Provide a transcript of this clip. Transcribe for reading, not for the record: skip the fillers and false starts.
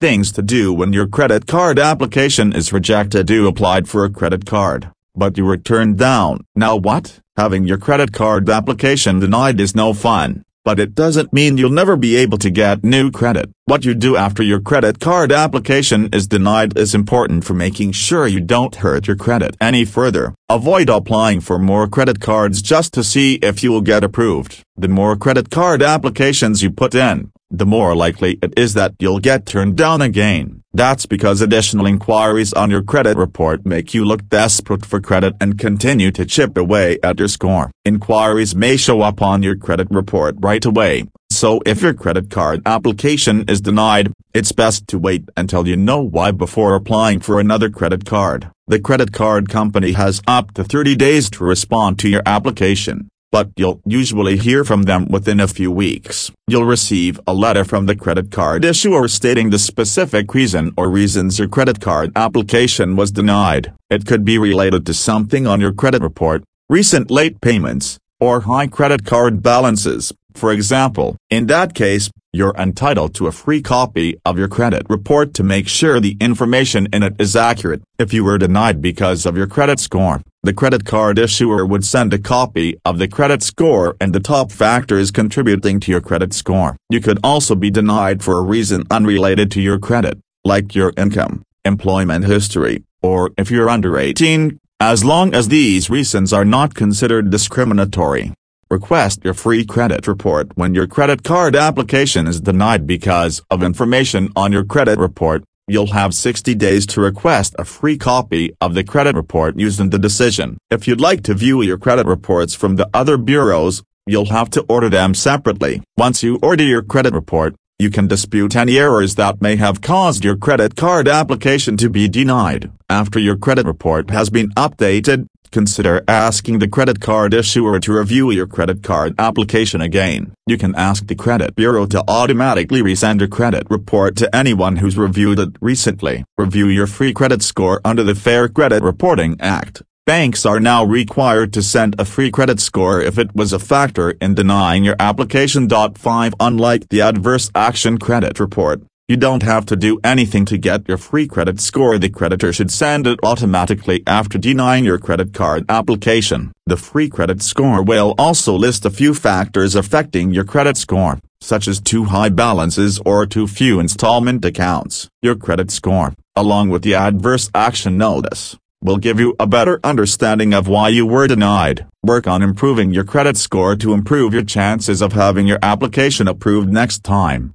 Things to do when your credit card application is rejected. You applied for a credit card, but you were turned down. Now what? Having your credit card application denied is no fun, but it doesn't mean you'll never be able to get new credit. What you do after your credit card application is denied is important for making sure you don't hurt your credit any further. Avoid applying for more credit cards just to see if you will get approved. The more credit card applications you put in, the more likely it is that you'll get turned down again. That's because additional inquiries on your credit report make you look desperate for credit and continue to chip away at your score. Inquiries may show up on your credit report right away, so if your credit card application is denied, it's best to wait until you know why before applying for another credit card. The credit card company has up to 30 days to respond to your application, but you'll usually hear from them within a few weeks. You'll receive a letter from the credit card issuer stating the specific reason or reasons your credit card application was denied. It could be related to something on your credit report, recent late payments, or high credit card balances, for example. In that case, you're entitled to a free copy of your credit report to make sure the information in it is accurate. If you were denied because of your credit score, the credit card issuer would send a copy of the credit score and the top factors contributing to your credit score. You could also be denied for a reason unrelated to your credit, like your income, employment history, or if you're under 18, as long as these reasons are not considered discriminatory. Request your free credit report when your credit card application is denied because of information on your credit report. You'll have 60 days to request a free copy of the credit report used in the decision. If you'd like to view your credit reports from the other bureaus, you'll have to order them separately. Once you order your credit report, you can dispute any errors that may have caused your credit card application to be denied. After your credit report has been updated, consider asking the credit card issuer to review your credit card application again. You can ask the credit bureau to automatically resend a credit report to anyone who's reviewed it recently. Review your free credit score under the Fair Credit Reporting Act. Banks are now required to send a free credit score if it was a factor in denying your application. 5. Unlike the adverse action credit report, you don't have to do anything to get your free credit score. The creditor should send it automatically after denying your credit card application. The free credit score will also list a few factors affecting your credit score, such as too high balances or too few installment accounts. Your credit score, along with the adverse action notice, will give you a better understanding of why you were denied. Work on improving your credit score to improve your chances of having your application approved next time.